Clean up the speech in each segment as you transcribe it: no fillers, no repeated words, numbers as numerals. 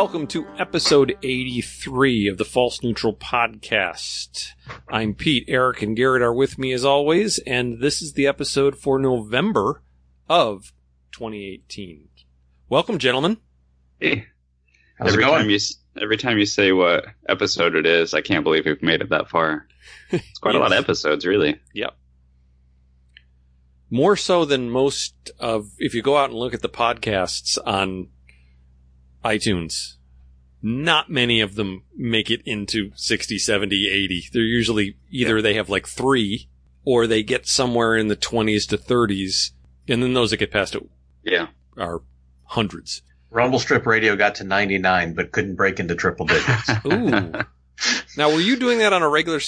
welcome to episode 83 of the False Neutral Podcast. I'm Pete, Eric, and Garrett are with me as always, and this is the episode for November of 2018. Welcome, gentlemen. Hey. How's it going? Every time you say what episode it is, I can't believe we've made it that far. It's quite a lot of episodes, really. Yep. More so than most of, if you go out and look at the podcasts on iTunes, not many of them make it into 60, 70, 80. They're usually either they have like three, or they get somewhere in the 20s to 30s, and then those that get past it are hundreds. Rumble Strip Radio got to 99, but couldn't break into triple digits. Ooh. Now, were you doing that on a regularly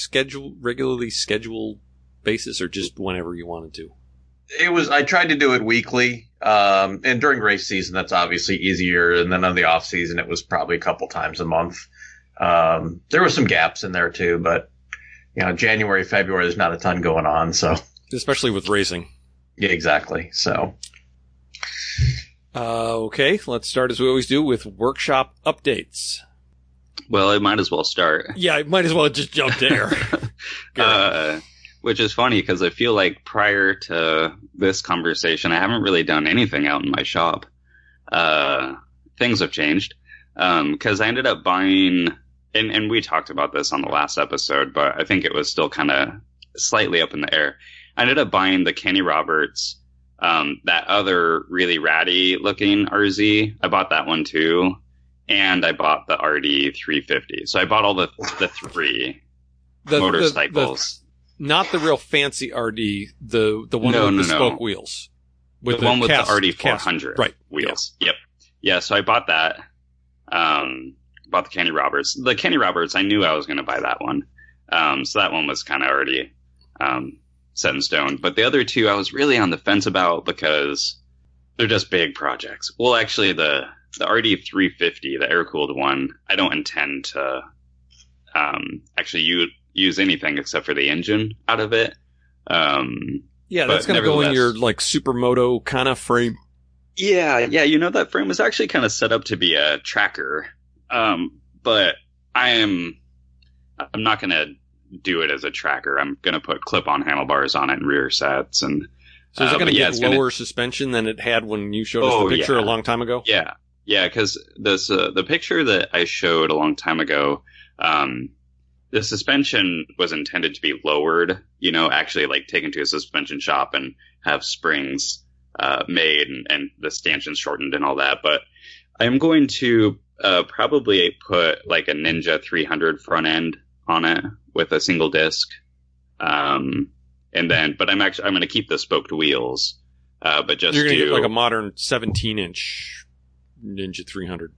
scheduled basis, or just whenever you wanted to? I tried to do it weekly, and during race season, that's obviously easier. And then on the off season, it was probably a couple times a month. There were some gaps in there too, but you know, January, February, there's not a ton going on. So, especially with racing. Yeah, exactly. So, okay, let's start as we always do with workshop updates. Well, I might as well start. Yeah, I might as well just jump there. Which is funny because I feel like prior to this conversation, I haven't really done anything out in my shop. Things have changed because I ended up buying, and we talked about this on the last episode, but I think it was still kind of slightly up in the air. I ended up buying the Kenny Roberts, that other really ratty looking RZ. I bought that one too, and I bought the RD 350. So I bought all the three motorcycles. Not the real fancy RD, the one with the spoke wheels. With the one with the RD 400 wheels. Yeah. Yep. Yeah, so I bought that. Bought the Kenny Roberts. The Kenny Roberts, I knew I was going to buy that one. So that one was kind of already set in stone. But the other two I was really on the fence about because they're just big projects. Well, actually, the RD 350, the air-cooled one, I don't intend to actually use anything except for the engine out of it. That's going to go in your like Supermoto kind of frame. Yeah. You know, that frame was actually kind of set up to be a tracker. But I'm not going to do it as a tracker. I'm going to put clip-on handlebars on it and rear sets. And so is it going to get lower suspension than it had when you showed us the picture a long time ago? Yeah. Because this the picture that I showed a long time ago. The suspension was intended to be lowered, you know, actually like taken to a suspension shop and have springs made and the stanchions shortened and all that. But I'm going to probably put like a Ninja 300 front end on it with a single disc. But I'm going to keep the spoked wheels. But just you're going to get like a modern 17-inch Ninja 300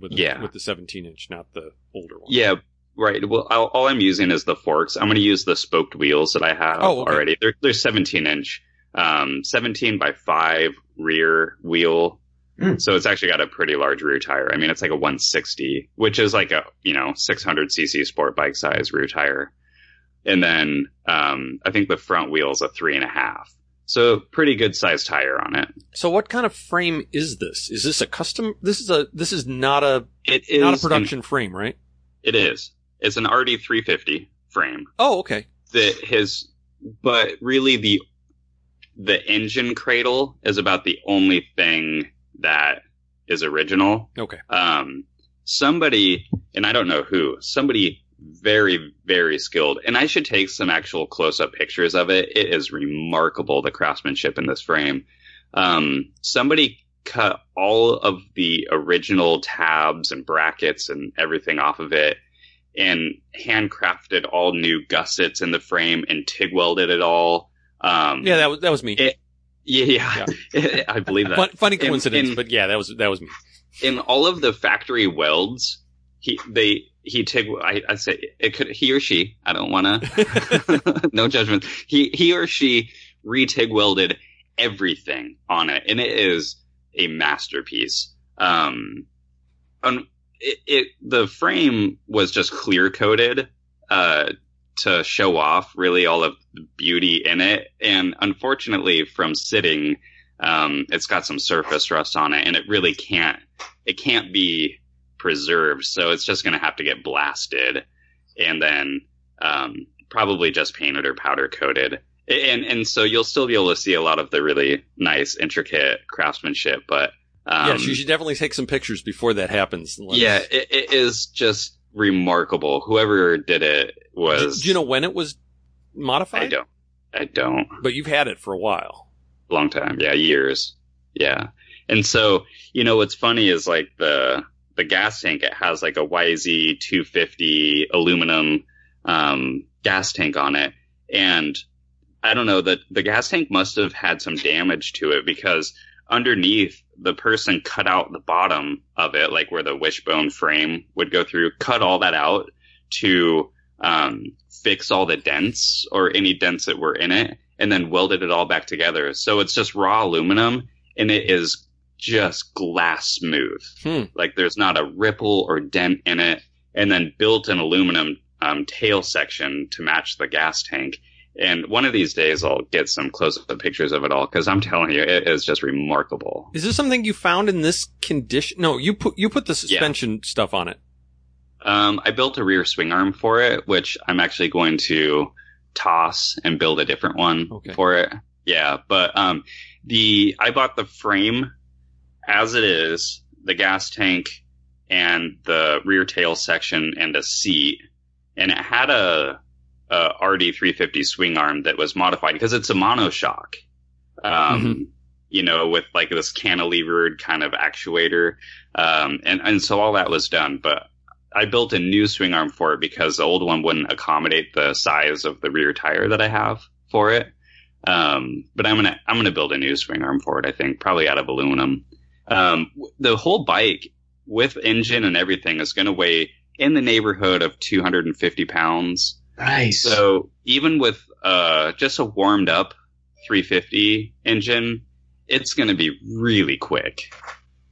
with the 17-inch, not the older one. Yeah. Right. Well, all I'm using is the forks. I'm going to use the spoked wheels that I have already. They're 17-inch, 17x5 rear wheel. So it's actually got a pretty large rear tire. I mean, it's like a 160, which is like a 600cc sport bike size rear tire. And then I think the front wheel's a 3.5. So pretty good size tire on it. So what kind of frame is this? Is this a custom? This is not a production frame, right? It is. It's an RD 350 frame. Oh, okay. But really the engine cradle is about the only thing that is original. Okay. Somebody, and I don't know who, somebody very, very skilled, and I should take some actual close-up pictures of it. It is remarkable, the craftsmanship in this frame. Somebody cut all of the original tabs and brackets and everything off of it and handcrafted all new gussets in the frame and TIG welded it all. That was me. Yeah. I believe that. Funny coincidence, but yeah, that was me. In all of the factory welds, he or she, I don't want to, no judgment. He or she re-TIG welded everything on it. And it is a masterpiece. The frame was just clear coated to show off really all of the beauty in it, and unfortunately from sitting, it's got some surface rust on it, and it really can't be preserved, so it's just going to have to get blasted and then probably just painted or powder coated. And so you'll still be able to see a lot of the really nice, intricate craftsmanship, but... yes, you should definitely take some pictures before that happens. Yeah, it is just remarkable. Whoever did it was... Do you know when it was modified? I don't. But you've had it for a while. Long time, yeah, years. Yeah. And so, you know, what's funny is, like, the gas tank, it has, like, a YZ 250 aluminum gas tank on it, and... I don't know, the gas tank must have had some damage to it, because underneath, the person cut out the bottom of it, like where the wishbone frame would go through, cut all that out to fix all the dents or any dents that were in it, and then welded it all back together. So it's just raw aluminum, and it is just glass smooth. Like, there's not a ripple or dent in it, and then built an aluminum tail section to match the gas tank. And one of these days, I'll get some close-up pictures of it all, because I'm telling you, it is just remarkable. Is this something you found in this condition? No, you put the suspension stuff on it. I built a rear swing arm for it, which I'm actually going to toss and build a different one for it. Yeah, but I bought the frame as it is, the gas tank, and the rear tail section, and a seat, and it had a RD 350 swing arm that was modified because it's a monoshock, you know, with like this cantilevered kind of actuator. And so all that was done, but I built a new swing arm for it because the old one wouldn't accommodate the size of the rear tire that I have for it. But I'm going to build a new swing arm for it, I think, probably out of aluminum. The whole bike with engine and everything is going to weigh in the neighborhood of 250 pounds. Nice. So even with just a warmed up 350 engine, it's going to be really quick.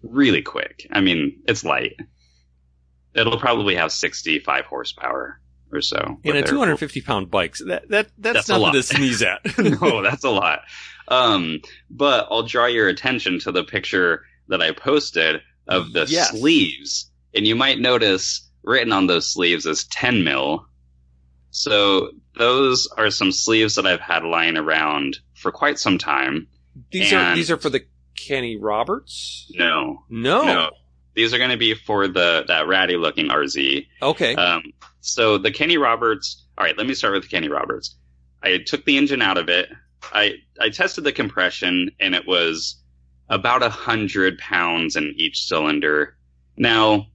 Really quick. I mean, it's light. It'll probably have 65 horsepower or so. In a 250 pound bike, that's nothing to sneeze at. No, that's a lot. But I'll draw your attention to the picture that I posted of the sleeves. And you might notice written on those sleeves is 10 mil. So those are some sleeves that I've had lying around for quite some time. These are for the Kenny Roberts? No. These are going to be for that ratty looking RZ. Okay. So the Kenny Roberts. All right, let me start with the Kenny Roberts. I took the engine out of it. I tested the compression, and it was about 100 pounds in each cylinder. Now,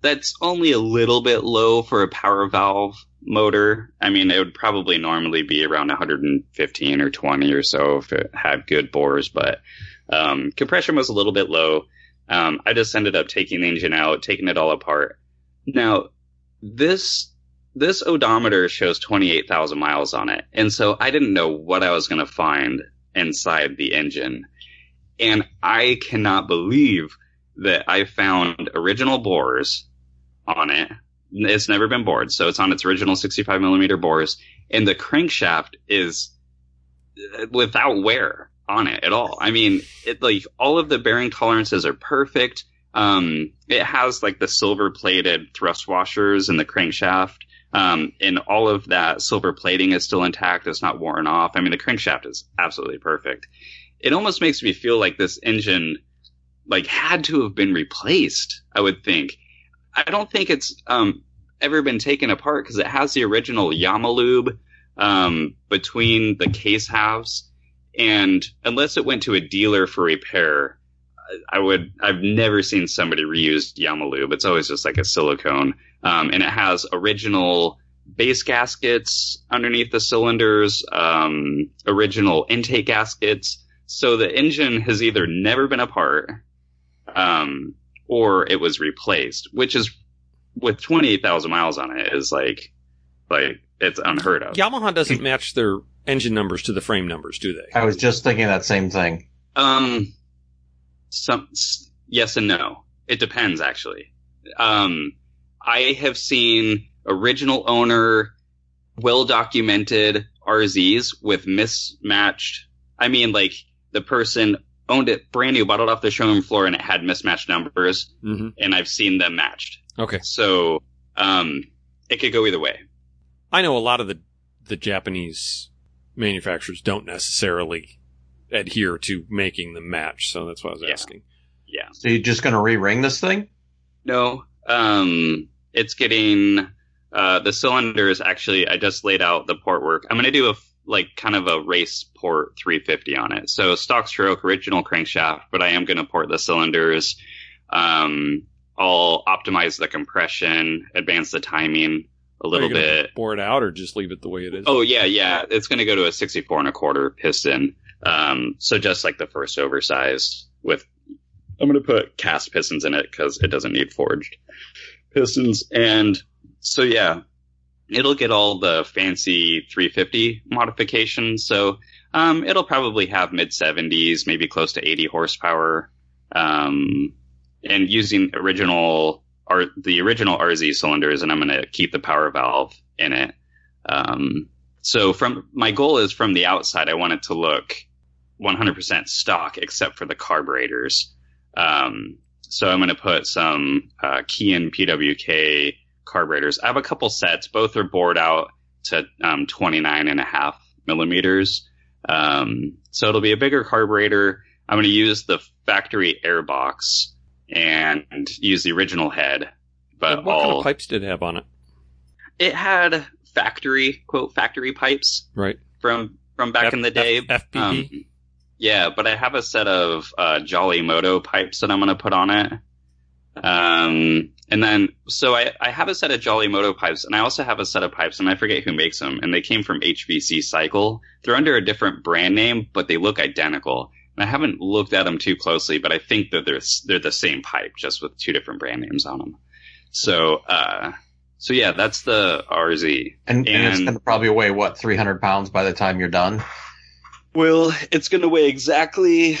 that's only a little bit low for a power valve motor. I mean, it would probably normally be around 115 or 20 or so if it had good bores, but compression was a little bit low. I just ended up taking the engine out, taking it all apart. Now, this odometer shows 28,000 miles on it, and so I didn't know what I was going to find inside the engine. And I cannot believe that I found original bores on it. It's never been bored, so it's on its original 65 millimeter bores, and the crankshaft is without wear on it at all. I mean, it, like, all of the bearing tolerances are perfect. It has like the silver plated thrust washers in the crankshaft, and all of that silver plating is still intact. It's not worn off. I mean, the crankshaft is absolutely perfect. It almost makes me feel like this engine, like, had to have been replaced, I would think. I don't think it's ever been taken apart, because it has the original Yamalube between the case halves, and unless it went to a dealer for repair, I've never seen somebody reuse Yamalube. It's always just like a silicone, and it has original base gaskets underneath the cylinders, original intake gaskets. So the engine has either never been apart, or it was replaced, which is, with 28,000 miles on it, is like it's unheard of. Yamaha doesn't match their engine numbers to the frame numbers, do they? I was just thinking that same thing. Yes and no. It depends, actually. I have seen original owner, well-documented RZs with mismatched. I mean, like, the person owned it brand new, bottled off the showroom floor, and it had mismatched numbers, mm-hmm. and I've seen them matched. Okay. So it could go either way. I know a lot of the Japanese manufacturers don't necessarily adhere to making them match, so that's what I was asking. Yeah. So you're just going to re-ring this thing? No. It's getting... the cylinder is actually... I just laid out the port work. I'm going to do a... like kind of a race port 350 on it. So stock stroke, original crankshaft, but I am going to port the cylinders. I'll optimize the compression, advance the timing a little bit. Bore it out or just leave it the way it is? Oh yeah. It's going to go to a 64.25 piston. So just like the first oversized with, I'm going to put cast pistons in it because it doesn't need forged pistons. And so, yeah, it'll get all the fancy 350 modifications, so it'll probably have mid-70s, maybe close to 80 horsepower, and using the original RZ cylinders, and I'm going to keep the power valve in it. So from my goal is from the outside, I want it to look 100% stock, except for the carburetors. So I'm going to put some Kian PWK carburetors. I have a couple sets. Both are bored out to 29.5 millimeters. So it'll be a bigger carburetor. I'm going to use the factory air box and use the original head. But what kind of pipes did it have on it? It had factory pipes, right? From back in the day. FPP. Yeah, but I have a set of Jolly Moto pipes that I'm going to put on it. And then, so I have a set of Jolly Moto pipes, and I also have a set of pipes, and I forget who makes them, and they came from HVC Cycle. They're under a different brand name, but they look identical. And I haven't looked at them too closely, but I think that they're the same pipe, just with two different brand names on them. So, yeah, that's the RZ. And it's going to probably weigh, 300 pounds by the time you're done? Well, it's going to weigh exactly...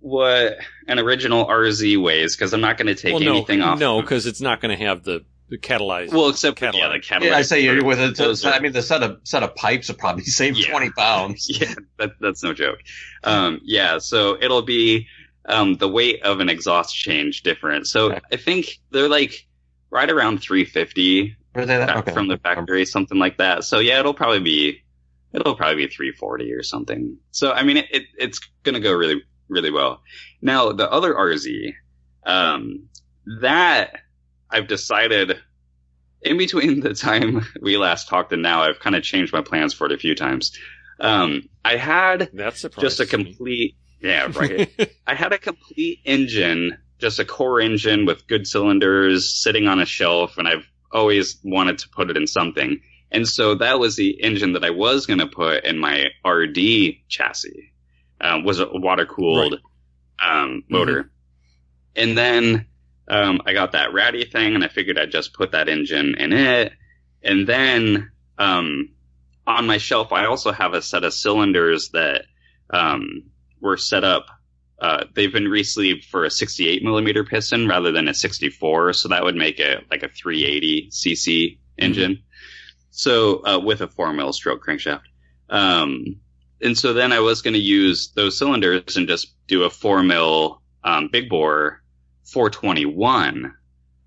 what an original RZ weighs, because I'm not going to take anything off. No, because it's not going to have the catalyzer. Well, except the catalyzer. Yeah, I say you're with it. I mean, the set of pipes are probably the same 20 pounds. Yeah, that's no joke. So it'll be the weight of an exhaust change different. So okay. I think they're like right around 350 from the factory, something like that. So yeah, it'll probably be 340 or something. So I mean, it's going to go really well. Now, the other RZ, that I've decided in between the time we last talked and now, I've kind of changed my plans for it a few times. I had just a complete... Yeah, right. I had a complete engine, just a core engine with good cylinders sitting on a shelf, and I've always wanted to put it in something. And so that was the engine that I was going to put in my RD chassis. Was a water-cooled motor. Mm-hmm. And then I got that ratty thing, and I figured I'd just put that engine in it. And then on my shelf, I also have a set of cylinders that were set up. They've been re-sleeved for a 68-millimeter piston rather than a 64, so that would make it like a 380cc engine. Mm-hmm. So with a 4-mil stroke crankshaft. And so then I was going to use those cylinders and just do a 4-mil big bore 421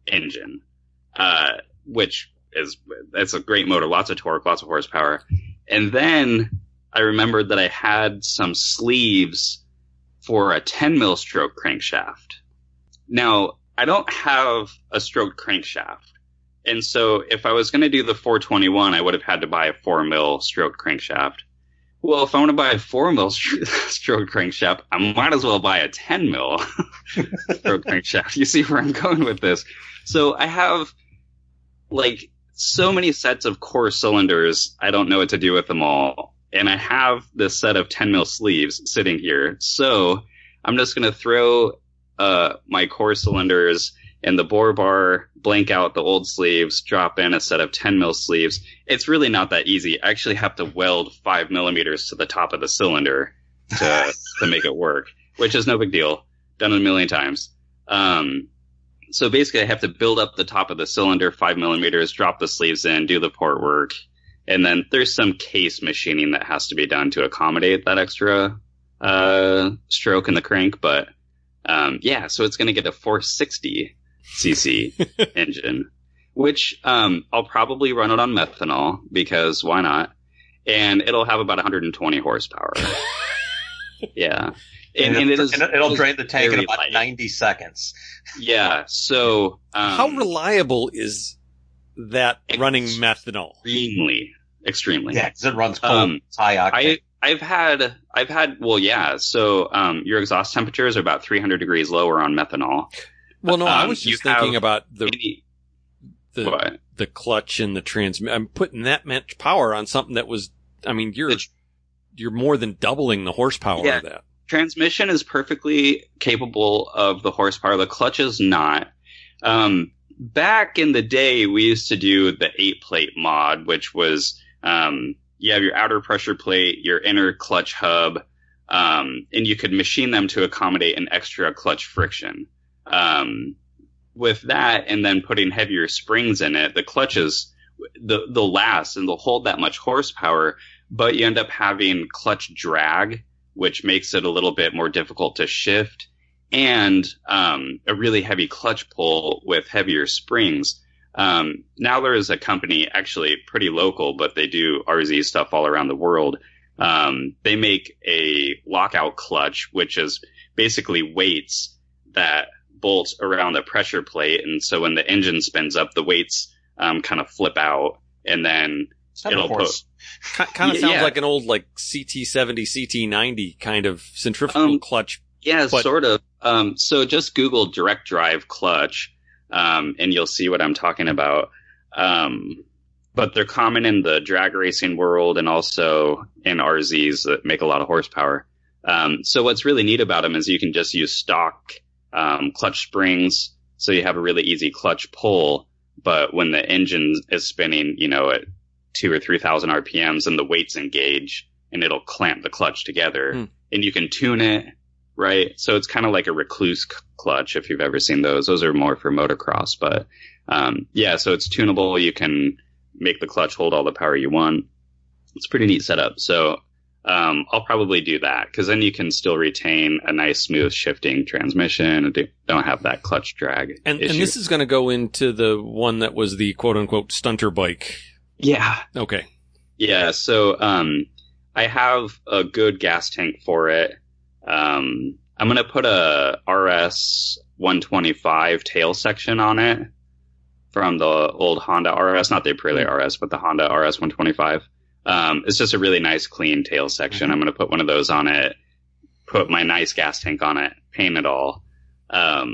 engine, which is a great motor, lots of torque, lots of horsepower. And then I remembered that I had some sleeves for a 10-mil stroke crankshaft. Now, I don't have a stroke crankshaft. And so if I was going to do the 421, I would have had to buy a 4-mil stroke crankshaft. Well, if I want to buy a 4-mil stroke crankshaft, I might as well buy a 10-mil stroke crankshaft. You see where I'm going with this. So I have, like, so many sets of core cylinders. I don't know what to do with them all. And I have this set of 10-mil sleeves sitting here. So I'm just going to throw my core cylinders in the bore bar, blank out the old sleeves, drop in a set of 10-mil sleeves. It's really not that easy. I actually have to weld 5 millimeters to the top of the cylinder to make it work, which is no big deal. Done a million times. So basically, I have to build up the top of the cylinder, 5 millimeters, drop the sleeves in, do the port work, and then there's some case machining that has to be done to accommodate that extra stroke in the crank, but yeah, so it's going to get a 460 cc engine, which I'll probably run it on methanol because why not? And it'll have about 120 horsepower. Yeah. And it'll drain the tank in about 90 seconds. Yeah. So how reliable is that running methanol? Extremely. Yeah, because it runs cold. It's high octane. I've had, well, yeah. So your exhaust temperatures are about 300 degrees lower on methanol. Well, no, I was just thinking about the clutch and the transmission. I'm putting that much power on something that was, I mean, you're more than doubling the horsepower of that. Transmission is perfectly capable of the horsepower. The clutch is not. Back in the day, we used to do the 8-plate mod, which was you have your outer pressure plate, your inner clutch hub, and you could machine them to accommodate an extra clutch friction. With that, and then putting heavier springs in it, the clutches they'll last and they'll hold that much horsepower, but you end up having clutch drag, which makes it a little bit more difficult to shift, and a really heavy clutch pull with heavier springs. Now there is a company, actually pretty local, but they do RZ stuff all around the world. They make a lockout clutch, which is basically weights that bolt around a pressure plate, and so when the engine spins up, the weights kind of flip out, and then it'll put. Kind of sounds like an old like CT70, CT90 kind of centrifugal clutch. Yeah, but sort of. So just Google direct drive clutch, and you'll see what I'm talking about. But they're common in the drag racing world and also in RZs that make a lot of horsepower. So what's really neat about them is you can just use stock clutch springs, so you have a really easy clutch pull. But when the engine is spinning, you know, at 2,000 or 3,000 RPMs, and the weights engage, and it'll clamp the clutch together, and you can tune it, right? So it's kind of like a recluse clutch, if you've ever seen those. Those are more for motocross, but yeah, so it's tunable. You can make the clutch hold all the power you want. It's a pretty neat setup. So I'll probably do that, because then you can still retain a nice smooth shifting transmission and don't have that clutch drag issue. And this is going to go into the one that was the quote-unquote stunter bike. Yeah. Okay. Yeah, so I have a good gas tank for it. I'm going to put a RS 125 tail section on it from the old Honda RS, not the Aprilia RS, but the Honda RS 125. It's just a really nice, clean tail section. I'm going to put one of those on it, put my nice gas tank on it, paint it all. And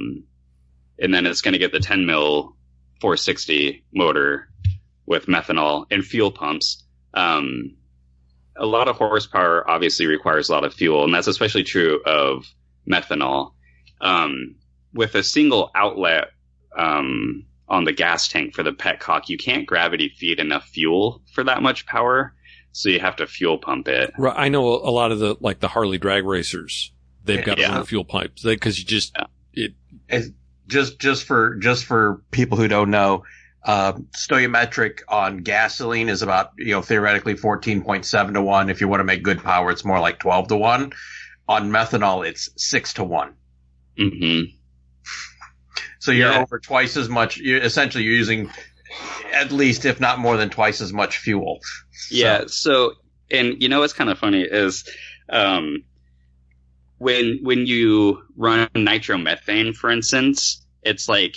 then it's going to get the 10 mil 460 motor with methanol and fuel pumps. A lot of horsepower obviously requires a lot of fuel, and that's especially true of methanol. With a single outlet on the gas tank for the petcock, you can't gravity feed enough fuel for that much power, so you have to fuel pump it. Right. I know a lot of the like the Harley drag racers, they've got little fuel pipes because you just just for people who don't know, stoichiometric on gasoline is about theoretically 14.7 to 1. If you want to make good power, it's more like 12 to 1. On methanol, it's 6 to 1. Mm-hmm. So you're over twice as much. Essentially, you're using at least, if not more than twice as much fuel. So. Yeah. So, and you know what's kind of funny is when you run nitromethane, for instance, it's like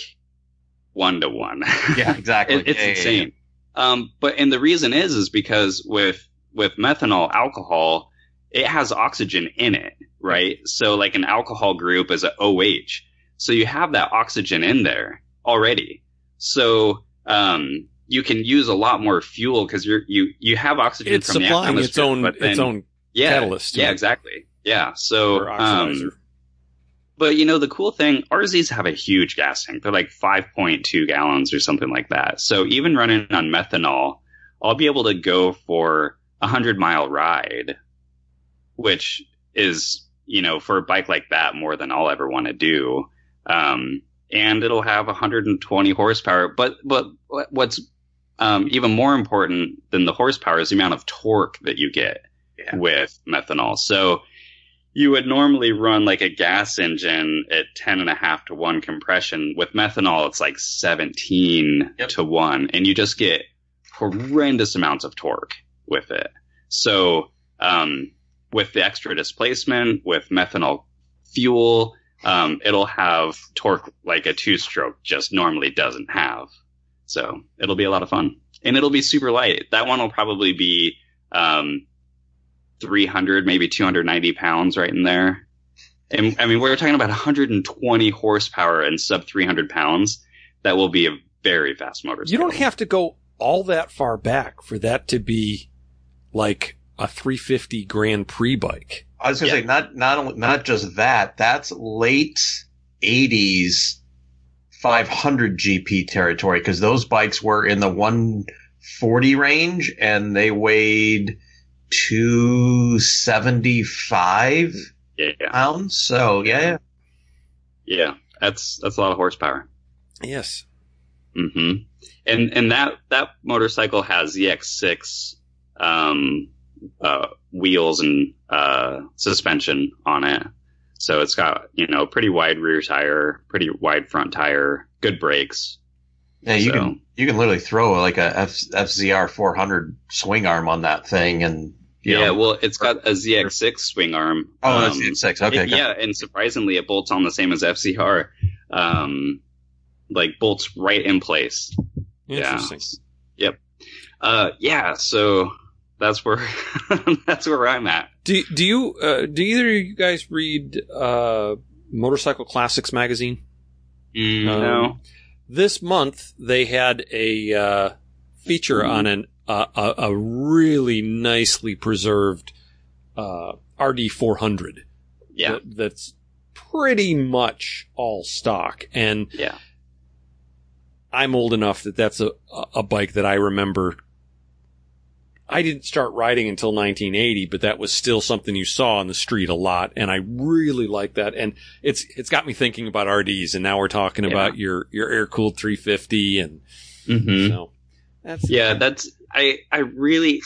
1 to 1. Yeah, exactly. It's insane. Yeah. But the reason is because with methanol alcohol, it has oxygen in it, right? So like an alcohol group is an OH. So you have that oxygen in there already. So you can use a lot more fuel because you have oxygen. It's from supplying the atmosphere, its own catalyst. Yeah, exactly. Yeah. So, but the cool thing, RZs have a huge gas tank. They're like 5.2 gallons or something like that. So even running on methanol, I'll be able to go for 100-mile ride, which is for a bike like that, more than I'll ever want to do. And it'll have 120 horsepower. But what's even more important than the horsepower is the amount of torque that you get with methanol. So you would normally run like a gas engine at 10.5 to 1 compression. With methanol, it's like 17 to 1, and you just get horrendous amounts of torque with it. So with the extra displacement, with methanol fuel, it'll have torque like a two-stroke just normally doesn't have. So it'll be a lot of fun. And it'll be super light. That one will probably be 300, maybe 290 pounds right in there. And I mean, we're talking about 120 horsepower and sub 300 pounds. That will be a very fast motorcycle. You don't have to go all that far back for that to be like a 350 Grand Prix bike. I was going to say, not just that, that's late 80s 500 GP territory, because those bikes were in the 140 range and they weighed 275 pounds. So yeah, that's a lot of horsepower. Yes. Mm-hmm. And that motorcycle has ZX6 wheels and suspension on it. So it's got, pretty wide rear tire, pretty wide front tire, good brakes. Yeah, you can literally throw like a FZR 400 swing arm on that thing, and it's got a ZX6 swing arm. Oh, a ZX6, okay. And surprisingly, it bolts on the same as FZR, like bolts right in place. Interesting. Yeah. Yep. So that's where I'm at. Do either of you guys read Motorcycle Classics magazine? No. This month they had a feature on a really nicely preserved RD 400. Yeah, that's pretty much all stock, and I'm old enough that that's a bike that I remember. I didn't start riding until 1980, but that was still something you saw on the street a lot, and I really like that. And it's got me thinking about RDs, and now we're talking about your air-cooled 350, and so that's I really,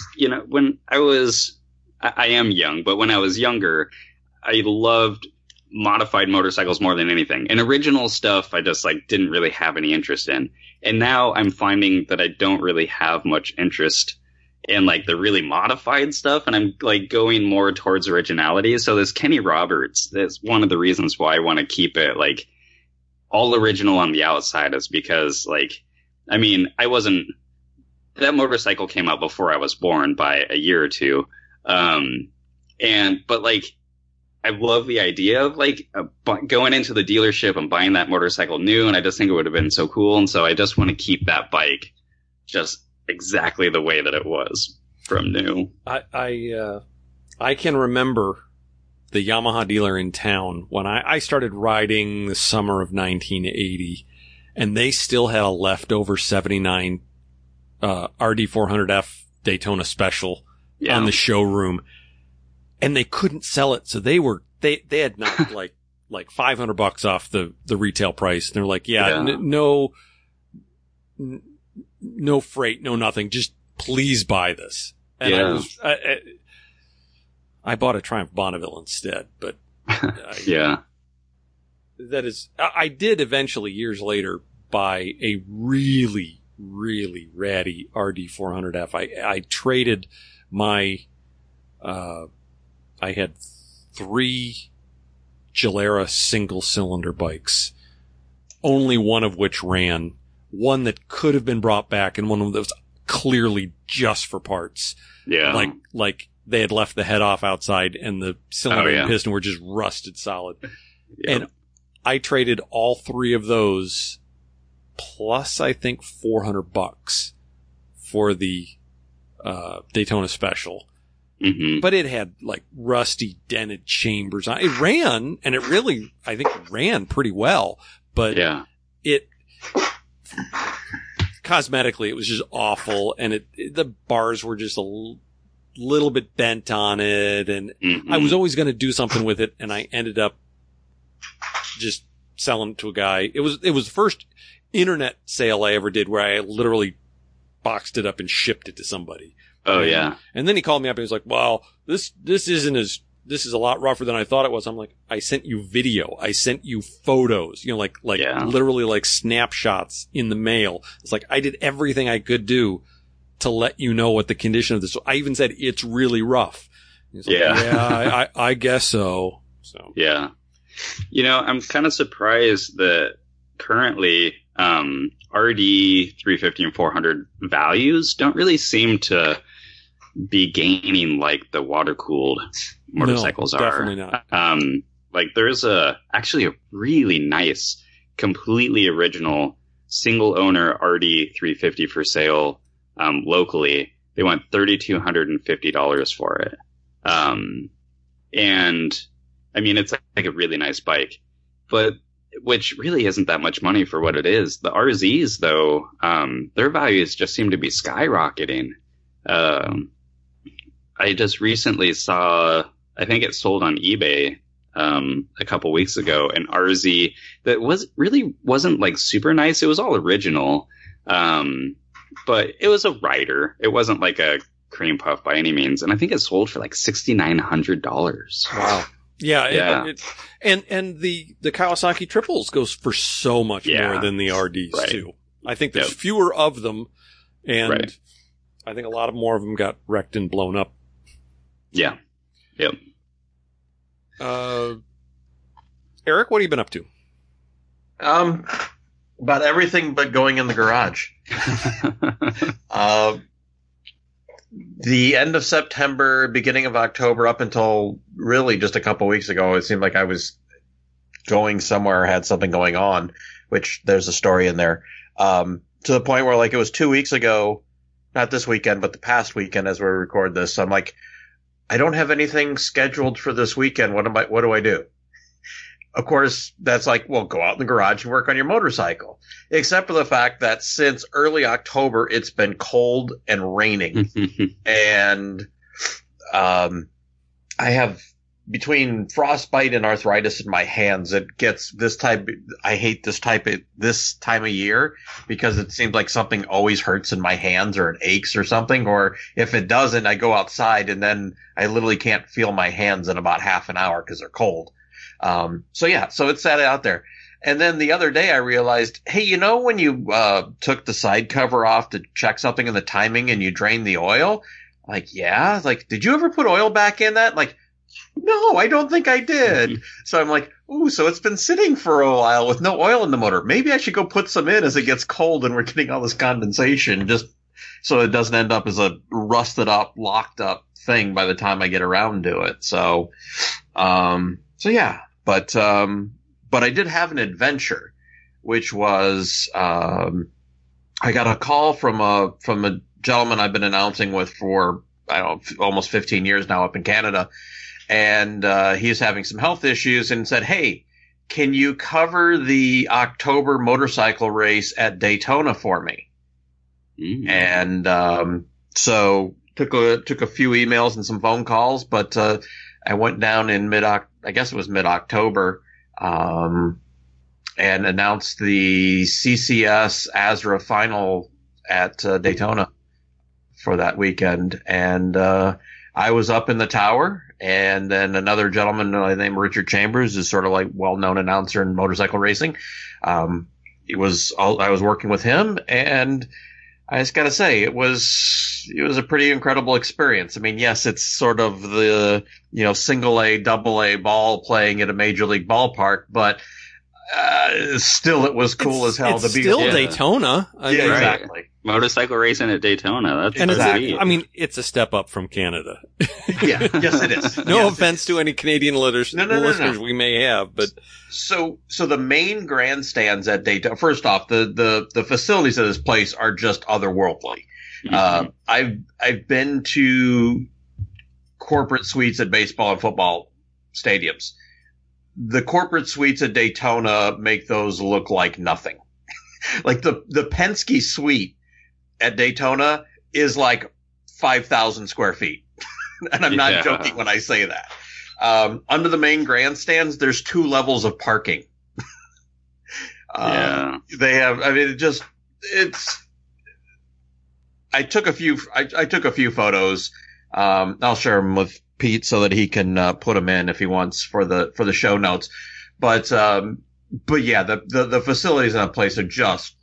when I was, I am young, but when I was younger, I loved modified motorcycles more than anything, and original stuff I just like didn't really have any interest in. And now I'm finding that I don't really have much interest and like the really modified stuff, and I'm like going more towards originality. So this Kenny Roberts, that's one of the reasons why I want to keep it like all original on the outside, is because that motorcycle came out before I was born by a year or two. I love the idea of like going into the dealership and buying that motorcycle new. And I just think it would have been so cool. And so I just want to keep that bike just exactly the way that it was from new. I can remember the Yamaha dealer in town when I started riding the summer of 1980, and they still had a leftover 79 RD400F Daytona Special on the showroom, and they couldn't sell it, so they had knocked like $500 off the retail price, and they're like, no freight, no nothing. Just please buy this. And I bought a Triumph Bonneville instead, but I did eventually years later buy a really, really ratty RD 400F. I traded my, I had 3 Gilera single cylinder bikes, only one of which ran. One that could have been brought back, and one that was clearly just for parts. Yeah. Like they had left the head off outside, and the cylinder and piston were just rusted solid. Yep. And I traded all 3 of those, plus I think $400 for the Daytona Special. Mm-hmm. But it had like rusty, dented chambers on it. It ran, and it really, I think, ran pretty well. But it... cosmetically it was just awful, and the bars were just a little bit bent on it, and I was always going to do something with it, and I ended up just selling it to a guy. It was the first internet sale I ever did where I literally boxed it up and shipped it to somebody. And then he called me up and he was like, well, this isn't as this is a lot rougher than I thought it was. I'm like, I sent you video. I sent you photos, you know, like literally like snapshots in the mail. It's like, I did everything I could do to let you know what the condition of this. So I even said, it's really rough. Like, I guess so. So, yeah. You know, I'm kind of surprised that currently, RD 350 and 400 values don't really seem to be gaining like the water cooled motorcycles are. Definitely not. Like there's actually a really nice, completely original single owner RD 350 for sale locally. They want $3,250 for it. And I mean, it's like a really nice bike, but which really isn't that much money for what it is. The RZs though, their values just seem to be skyrocketing. I just recently saw, I think it sold on eBay, a couple weeks ago, an RZ that wasn't like super nice. It was all original. But it was a rider. It wasn't like a cream puff by any means. And I think it sold for like $6,900. Wow. Yeah. And the Kawasaki triples goes for so much more than the RDs too. I think there's fewer of them, and I think a lot of more of them got wrecked and blown up. Yeah. Yep. Eric, what have you been up to? About everything but going in the garage. The end of September, beginning of October, up until really just a couple weeks ago, it seemed like I was going somewhere, had something going on, which there's a story in there, to the point where like it was 2 weeks ago, not this weekend, but the past weekend as we record this. I'm like, I don't have anything scheduled for this weekend. What do I do? Of course, that's like, well, go out in the garage and work on your motorcycle. Except for the fact that since early October, it's been cold and raining. And I have, between frostbite and arthritis in my hands, it gets this type. I hate this time of year because it seems like something always hurts in my hands or it aches or something. Or if it doesn't, I go outside and then I literally can't feel my hands in about half an hour because they're cold. So it's that out there. And then the other day I realized, hey, you know, when you took the side cover off to check something in the timing and you drained the oil, like, yeah, like, did you ever put oil back in that? Like, no, I don't think I did. So I'm like, ooh, so it's been sitting for a while with no oil in the motor. Maybe I should go put some in as it gets cold and we're getting all this condensation just so it doesn't end up as a rusted up, locked up thing by the time I get around to it. So, but I did have an adventure, which was, I got a call from a gentleman I've been announcing with for, I don't know, almost 15 years now up in Canada. And, he's having some health issues and said, hey, can you cover the October motorcycle race at Daytona for me? Mm-hmm. And, so took a few emails and some phone calls, but, I went down in mid-October, and announced the CCS ASRA final at Daytona for that weekend. And I was up in the tower, and then another gentleman named Richard Chambers is sort of like well-known announcer in motorcycle racing. I was working with him, and I just got to say, it was a pretty incredible experience. I mean, yes, it's sort of the, you know, single A, double A ball playing at a major league ballpark, but still it was cool as hell to be still Daytona. Yeah, exactly. Right. Motorcycle racing at Daytona. That's exactly. I mean, it's a step up from Canada. Yeah, yes it is. No offense to any Canadian listeners we may have, but so the main grandstands at Daytona. First off, the facilities at this place are just otherworldly. Mm-hmm. I've been to corporate suites at baseball and football stadiums. The corporate suites at Daytona make those look like nothing. Like the Penske suite at Daytona is like 5,000 square feet. And I'm not joking when I say that. Under the main grandstands, there's two levels of parking. I took a few photos. I'll share them with Pete so that he can put them in if he wants for the show notes. But yeah, the facilities in that place are just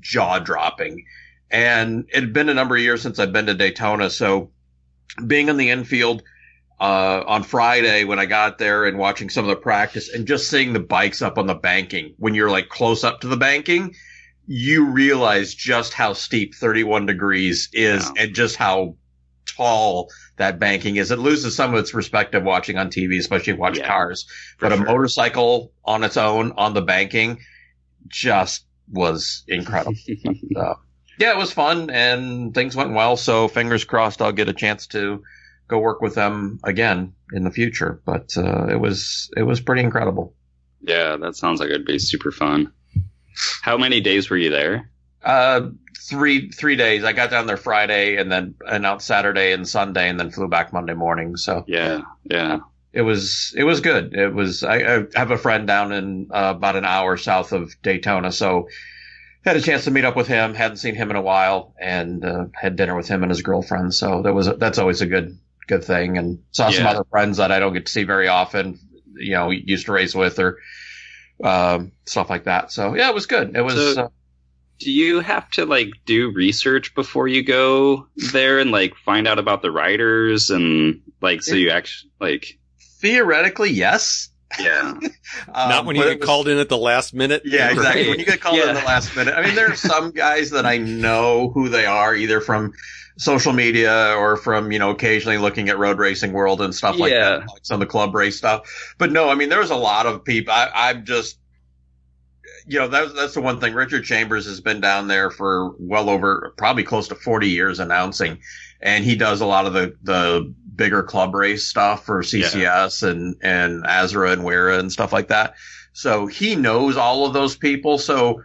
jaw dropping. And it had been a number of years since I've been to Daytona. So being in the infield, on Friday when I got there and watching some of the practice and just seeing the bikes up on the banking, when you're like close up to the banking, you realize just how steep 31 degrees is and just how tall that banking is. It loses some of its perspective watching on TV, especially if you watch cars, but a motorcycle on its own on the banking just was incredible. So, yeah, it was fun and things went well. So fingers crossed I'll get a chance to go work with them again in the future. But it was pretty incredible. Yeah, that sounds like it'd be super fun. How many days were you there? Three days. I got down there Friday and then out Saturday and Sunday and then flew back Monday morning. So yeah. It was good. It was. I have a friend down in about an hour south of Daytona, so had a chance to meet up with him. Hadn't seen him in a while, and had dinner with him and his girlfriend. So that's always a good thing. And saw some other friends that I don't get to see very often. You know, used to race with or stuff like that. So yeah, it was good. It was. So, do you have to like do research before you go there and like find out about the riders and like so you actually like theoretically yes. Yeah. Not when you get called in at the last minute. Yeah, exactly. Right. When you get called in at the last minute. I mean, there are some guys that I know who they are, either from social media or from, you know, occasionally looking at Road Racing World and stuff like that, like some of the club race stuff. But no, I mean, there's a lot of people. I'm just, you know, that's the one thing. Richard Chambers has been down there for well over, probably close to 40 years announcing. And he does a lot of the bigger club race stuff for CCS and Azra and Wera and stuff like that. So he knows all of those people. So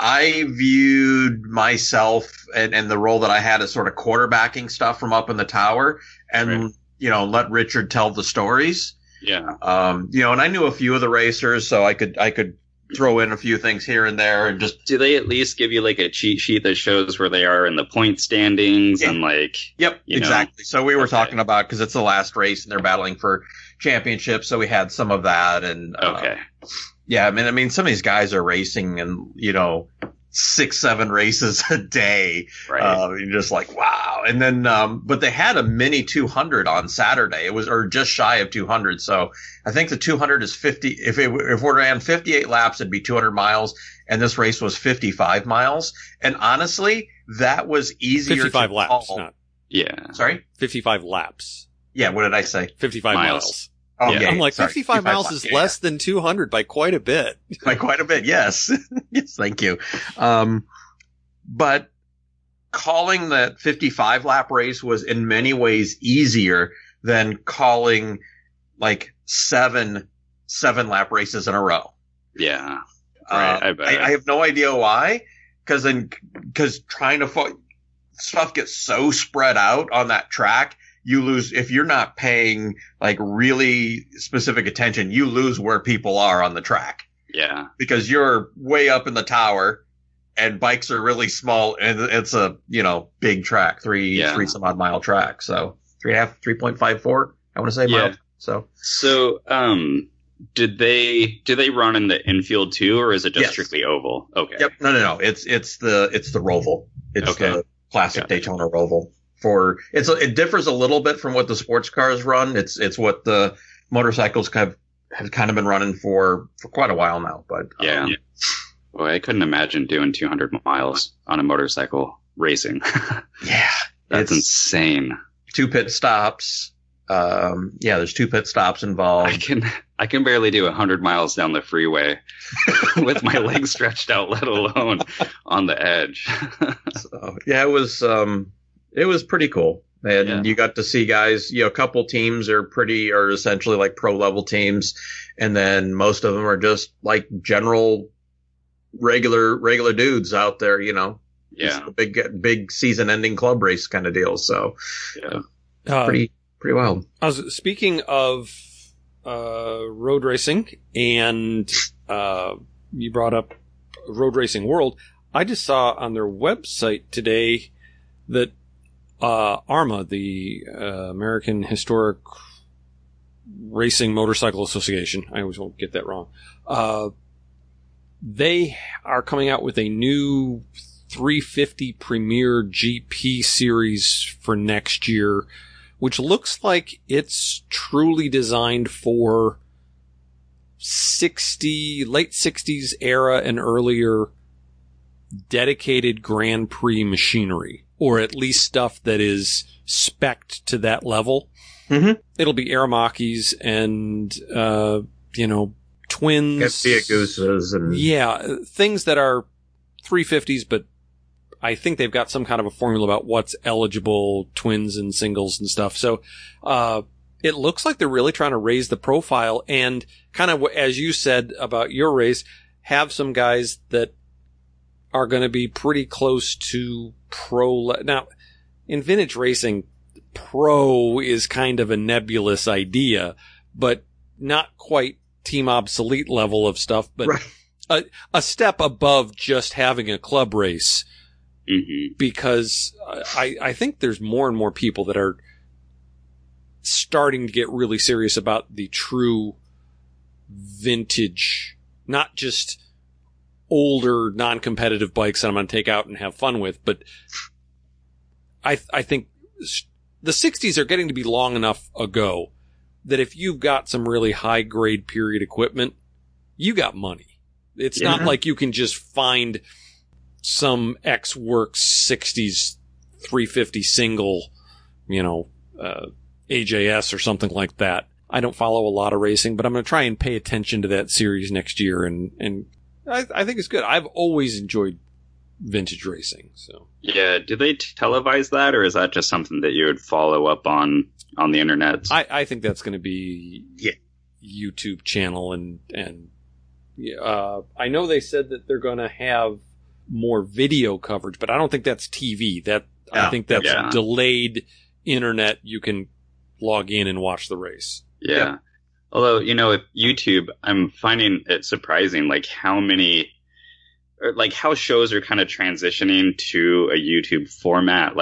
I viewed myself and the role that I had as sort of quarterbacking stuff from up in the tower and, you know, let Richard tell the stories. Yeah. You know, and I knew a few of the racers, so I could throw in a few things here and there and just. Do they at least give you like a cheat sheet that shows where they are in the point standings and like. Yep, exactly. Know? So we were talking about because it's the last race and they're battling for championships. So we had some of that and. Yeah, I mean, some of these guys are racing and, you know, 6-7 races a day. Right. You're just like, wow. And then, but they had a mini 200 on Saturday. It was, or just shy of 200. So I think the 200 is 50. If we ran 58 laps, it'd be 200 miles. And this race was 55 miles. And honestly, that was easier. 55 laps. Not, yeah. Sorry? 55 laps. Yeah. What did I say? 55 miles. Oh, yeah. I'm like, 55 miles is less than 200 by quite a bit. By quite a bit, yes. Yes, thank you. But calling the 55-lap race was in many ways easier than calling, like, seven-lap races in a row. Yeah. Right, I bet. I have no idea why, because trying to – stuff gets so spread out on that track – you lose if you're not paying like really specific attention. You lose where people are on the track. Yeah, because you're way up in the tower, and bikes are really small, and it's a big track, three some odd mile track. So 3.54, I want to say. Yeah. Mile. So do they run in the infield too, or is it just strictly oval? Okay. Yep. No. It's the Roval. It's the classic Daytona Roval. It differs a little bit from what the sports cars run. It's what the motorcycles have kind of been running for quite a while now. But yeah, well, I couldn't imagine doing 200 miles on a motorcycle racing. Yeah, that's insane. 2 pit stops. There's 2 pit stops involved. I can barely do 100 miles down the freeway with my legs stretched out, let alone on the edge. So yeah, it was. It was pretty cool. And you got to see guys, a couple teams are essentially like pro level teams. And then most of them are just like general regular dudes out there, It's a big season ending club race kind of deal. So pretty wild. Speaking of, road racing and, you brought up Road Racing World. I just saw on their website today that ARMA, the American Historic Racing Motorcycle Association. I always won't get that wrong. They are coming out with a new 350 Premier GP series for next year, which looks like it's truly designed for late 60s era and earlier dedicated Grand Prix machinery, or at least stuff that is spec'd to that level. Mm-hmm. It'll be Aramakis and, twins. Castiagoosas and... Yeah, things that are 350s, but I think they've got some kind of a formula about what's eligible, twins and singles and stuff. So, it looks like they're really trying to raise the profile and kind of, as you said about your race, have some guys that are going to be pretty close to pro. Now, in vintage racing, pro is kind of a nebulous idea, but not quite team obsolete level of stuff, but right. a step above just having a club race. Mm-hmm. Because I think there's more and more people that are starting to get really serious about the true vintage, not just older non-competitive bikes that I'm going to take out and have fun with, but I think the 60s are getting to be long enough ago that if you've got some really high-grade period equipment, you got money. It's not like you can just find some X Works 60s 350 single, AJS or something like that. I don't follow a lot of racing, but I'm going to try and pay attention to that series next year, and I think it's good. I've always enjoyed vintage racing. So yeah, do they televise that, or is that just something that you would follow up on the internet? I think that's going to be YouTube channel and I know they said that they're going to have more video coverage, but I don't think that's TV. I think that's delayed internet. You can log in and watch the race. Yeah. Although, if YouTube, I'm finding it surprising, how shows are kind of transitioning to a YouTube format.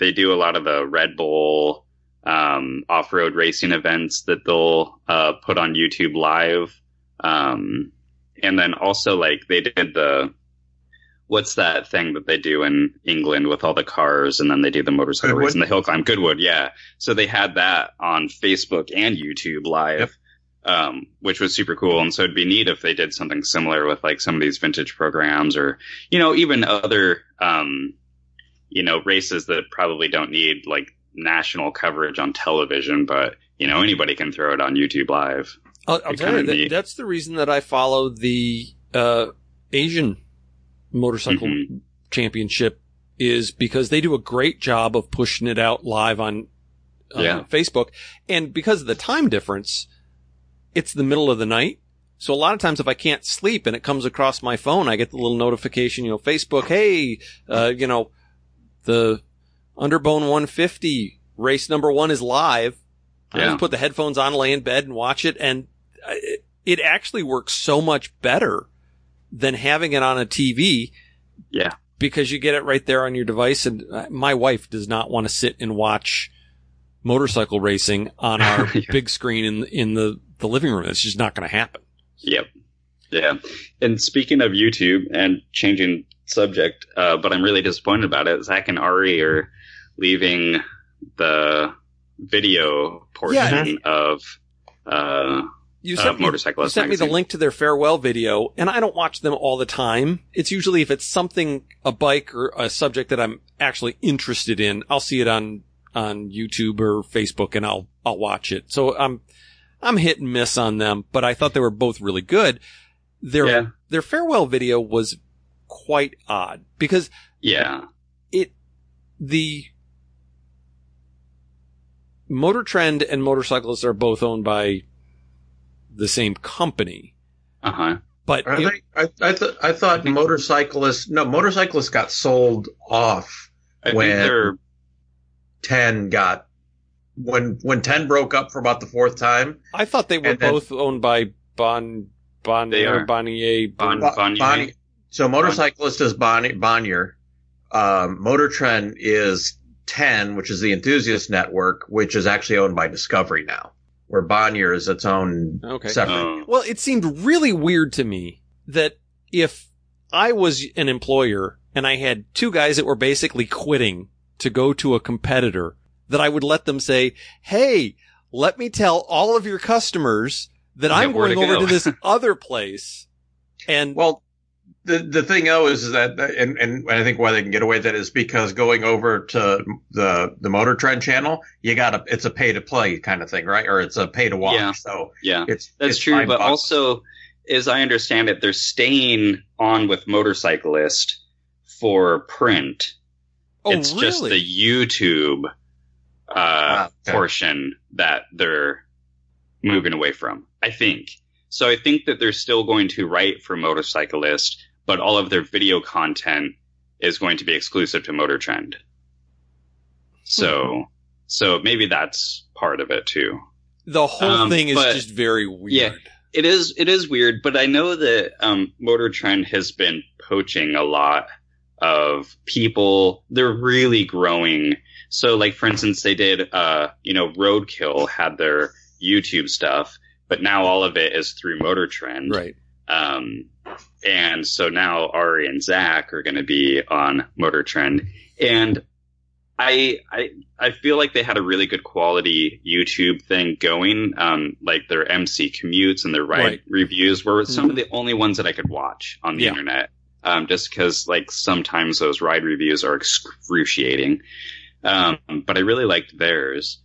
They do a lot of the Red Bull, off-road racing events that they'll, put on YouTube Live. And then also, they did what's that thing that they do in England with all the cars, and then they do the motorcycle race and the hill climb? Goodwood, yeah. So they had that on Facebook and YouTube Live, which was super cool. And so it'd be neat if they did something similar with, some of these vintage programs or, even other, races that probably don't need, national coverage on television, but, anybody can throw it on YouTube Live. I'll tell you, that's the reason that I follow the Asian Motorcycle Championship, is because they do a great job of pushing it out live on Facebook. And because of the time difference, it's the middle of the night. So a lot of times if I can't sleep and it comes across my phone, I get the little notification, Facebook, hey, the Underbone 150 race number 1 is live. I just put the headphones on, lay in bed and watch it. And it actually works so much better than having it on a TV. Yeah. Because you get it right there on your device. And my wife does not want to sit and watch motorcycle racing on our big screen in the living room. It's just not going to happen. Yep. Yeah. And speaking of YouTube and changing subject, but I'm really disappointed about it, Zach and Ari are leaving the video portion of Motorcyclist. You sent me the link to their farewell video, and I don't watch them all the time. It's usually if it's something, a bike or a subject that I'm actually interested in, I'll see it on YouTube or Facebook, and I'll watch it. So I'm hit and miss on them, but I thought they were both really good. Their farewell video was quite odd because Motor Trend and Motorcyclist are both owned by the same company. But I thought Motorcyclist got sold off when Ten got when Ten broke up for about the fourth time. I thought they were both owned by Bonnier. So Motorcyclist is Bonnier. Motor Trend is Ten, which is the enthusiast network, which is actually owned by Discovery now, where Bonnier is its own separate. Well, it seemed really weird to me that if I was an employer and I had two guys that were basically quitting to go to a competitor, that I would let them say, hey, let me tell all of your customers that I'm going over to this other place. And well, the thing though is that, and I think why they can get away with that is because going over to the Motor Trend channel, you gotta, it's a pay to play kind of thing, right? Or it's a pay to watch. Yeah. So yeah, that's true. But also, as I understand it, they're staying on with Motorcyclist for print. Oh, it's really? Just the YouTube portion that they're moving away from, I think. So I think that they're still going to write for Motorcyclist, but all of their video content is going to be exclusive to Motor Trend. So maybe that's part of it too. The whole thing is just very weird. Yeah, it is weird, but I know that Motor Trend has been poaching a lot of people. They're really growing. So like, for instance, they did, Roadkill had their YouTube stuff, but now all of it is through Motor Trend. Right. And so now Ari and Zach are going to be on Motor Trend. And I feel like they had a really good quality YouTube thing going. Like their MC commutes and their ride reviews were some of the only ones that I could watch on the internet. Just because like sometimes those ride reviews are excruciating. But I really liked theirs.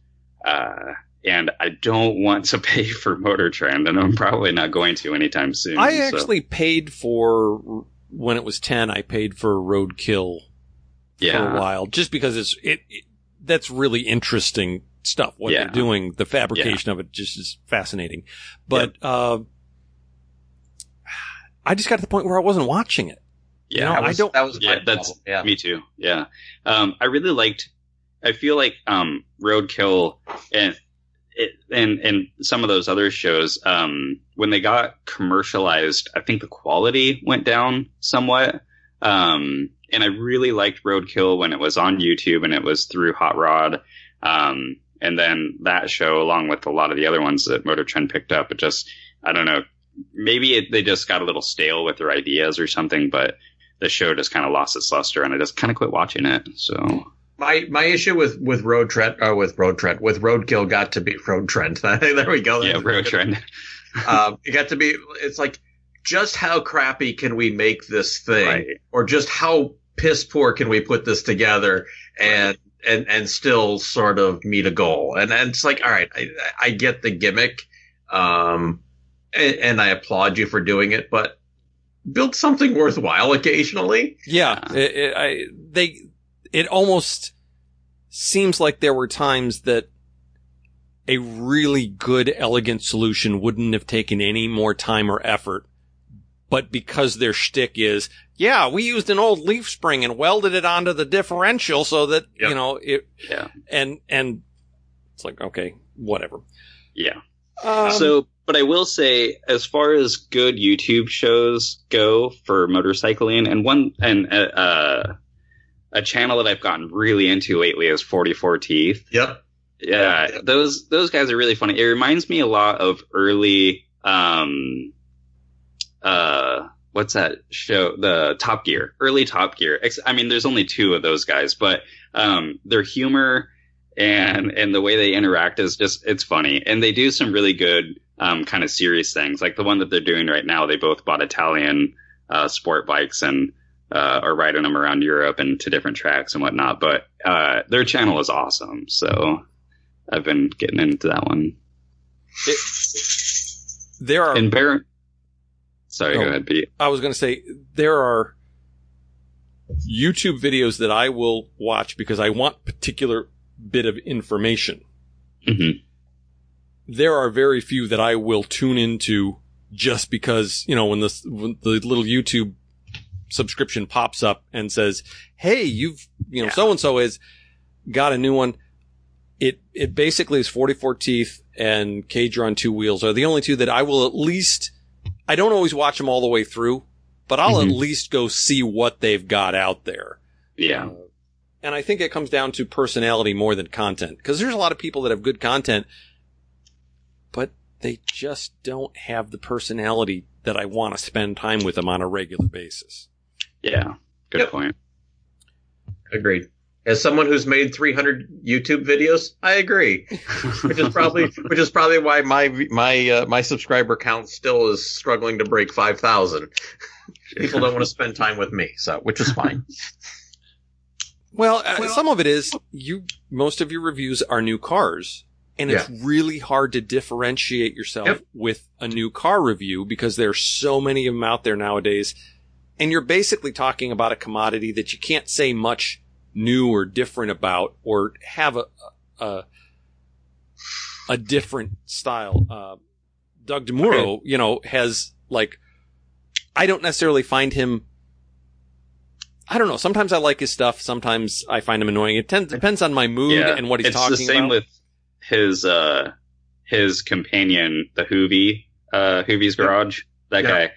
And I don't want to pay for Motor Trend, and I'm probably not going to anytime soon. I actually paid for, when it was 10, I paid for Roadkill for a while, just because it's that's really interesting stuff. What they're doing, the fabrication of it just is fascinating. But I just got to the point where I wasn't watching it. Yeah, you know, that was me too. Yeah, I really liked. I feel like Roadkill and some of those other shows, when they got commercialized, I think the quality went down somewhat. And I really liked Roadkill when it was on YouTube and it was through Hot Rod. And then that show, along with a lot of the other ones that Motor Trend picked up, it just, I don't know, maybe they just got a little stale with their ideas or something, but the show just kind of lost its luster and I just kind of quit watching it. So... My issue with Roadkill got to be Road Trend. There we go. Yeah, Road Trend. It got to be, it's like, just how crappy can we make this thing? Right. Or just how piss poor can we put this together and still sort of meet a goal? And it's like, all right, I get the gimmick. And I applaud you for doing it, but build something worthwhile occasionally. Yeah. It almost seems like there were times that a really good, elegant solution wouldn't have taken any more time or effort. But because their shtick is, we used an old leaf spring and welded it onto the differential so that, it. Yeah. And it's like, okay, whatever. Yeah. But I will say, as far as good YouTube shows go for motorcycling, a channel that I've gotten really into lately is 44 Teeth. Yep. Yeah. Those guys are really funny. It reminds me a lot of early, what's that show? The Top Gear, early Top Gear. I mean, there's only two of those guys, but, their humor and the way they interact is just, it's funny. And they do some really good, kind of serious things. Like the one that they're doing right now, they both bought Italian, sport bikes and, or riding them around Europe and to different tracks and whatnot. But their channel is awesome. So I've been getting into that one. Go ahead, Pete. I was going to say, there are YouTube videos that I will watch because I want a particular bit of information. Mm-hmm. There are very few that I will tune into just because, when the little YouTube subscription pops up and says, hey, so-and-so has got a new one. It basically is 44 Teeth and Cager on Two Wheels are the only two that I will at least, I don't always watch them all the way through, but I'll at least go see what they've got out there. Yeah. And I think it comes down to personality more than content, because there's a lot of people that have good content, but they just don't have the personality that I want to spend time with them on a regular basis. Yeah, good point. Agreed. As someone who's made 300 YouTube videos, I agree. which is probably why my subscriber count still is struggling to break 5,000. People don't want to spend time with me, so which is fine. Well, some of it is most of your reviews are new cars, and it's really hard to differentiate yourself with a new car review, because there's so many of them out there nowadays, and you're basically talking about a commodity that you can't say much new or different about, or have a different style. Doug DeMuro, has, like, I don't necessarily find him, I don't know. Sometimes I like his stuff. Sometimes I find him annoying. It depends on my mood and what he's talking about. It's the same with his companion, the Hoovy, Hoovy's Garage. That guy.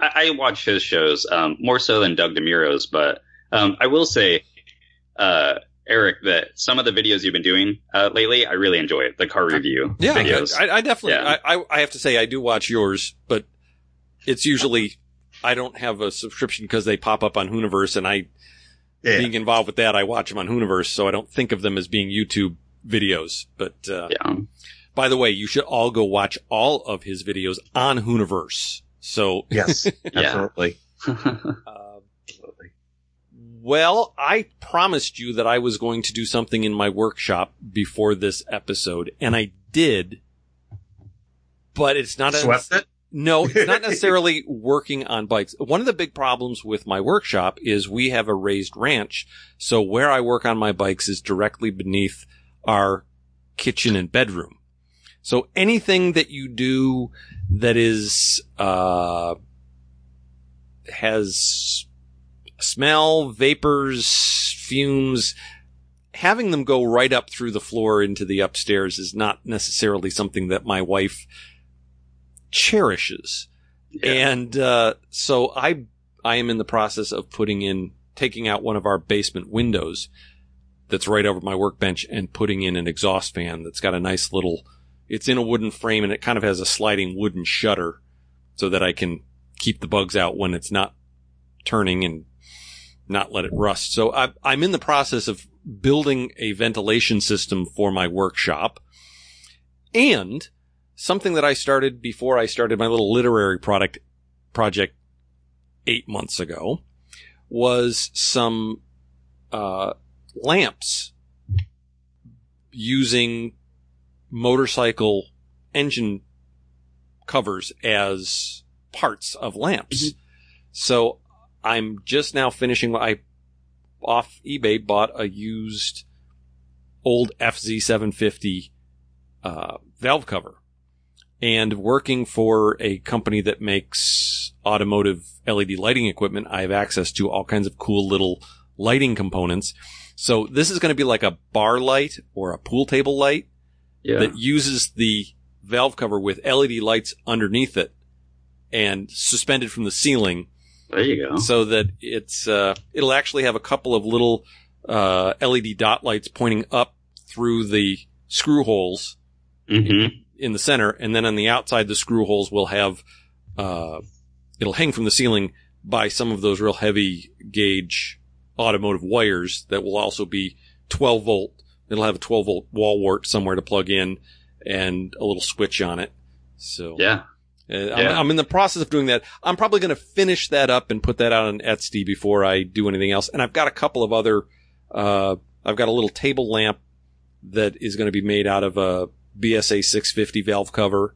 I watch his shows, more so than Doug DeMuro's, but, I will say, Eric, that some of the videos you've been doing lately, I really enjoy it. The car review videos. I definitely, I have to say, I do watch yours, but it's usually, I don't have a subscription because they pop up on Hooniverse, and I, being involved with that, I watch them on Hooniverse, so I don't think of them as being YouTube videos. But by the way, you should all go watch all of his videos on Hooniverse. So yes, absolutely. Absolutely. Well, I promised you that I was going to do something in my workshop before this episode, and I did, but it's not No, it's not necessarily working on bikes. One of the big problems with my workshop is we have a raised ranch, so where I work on my bikes is directly beneath our kitchen and bedroom. So anything that you do that is has smell, vapors, fumes, having them go right up through the floor into the upstairs is not necessarily something that my wife cherishes. And so I am in the process of taking out one of our basement windows that's right over my workbench and putting in an exhaust fan that's got a nice little, it's in a wooden frame and it kind of has a sliding wooden shutter so that I can keep the bugs out when it's not turning and not let it rust. So I'm in the process of building a ventilation system for my workshop, and something that I started before I started my little literary project 8 months ago was some lamps using motorcycle engine covers as parts of lamps. Mm-hmm. So I'm just now finishing. I off eBay bought a used old FZ750 valve cover, and working for a company that makes automotive LED lighting equipment, I have access to all kinds of cool little lighting components. So this is going to be like a bar light or a pool table light that uses the valve cover with LED lights underneath it and suspended from the ceiling. There you go. So that it's it'll actually have a couple of little LED dot lights pointing up through the screw holes in the center, and then on the outside, the screw holes will have it'll hang from the ceiling by some of those real heavy gauge automotive wires that will also be 12 volt. It'll have a 12 volt wall wart somewhere to plug in and a little switch on it. So I'm in the process of doing that. I'm probably going to finish that up and put that out on Etsy before I do anything else. And I've got a couple of other, I've got a little table lamp that is going to be made out of a BSA 650 valve cover.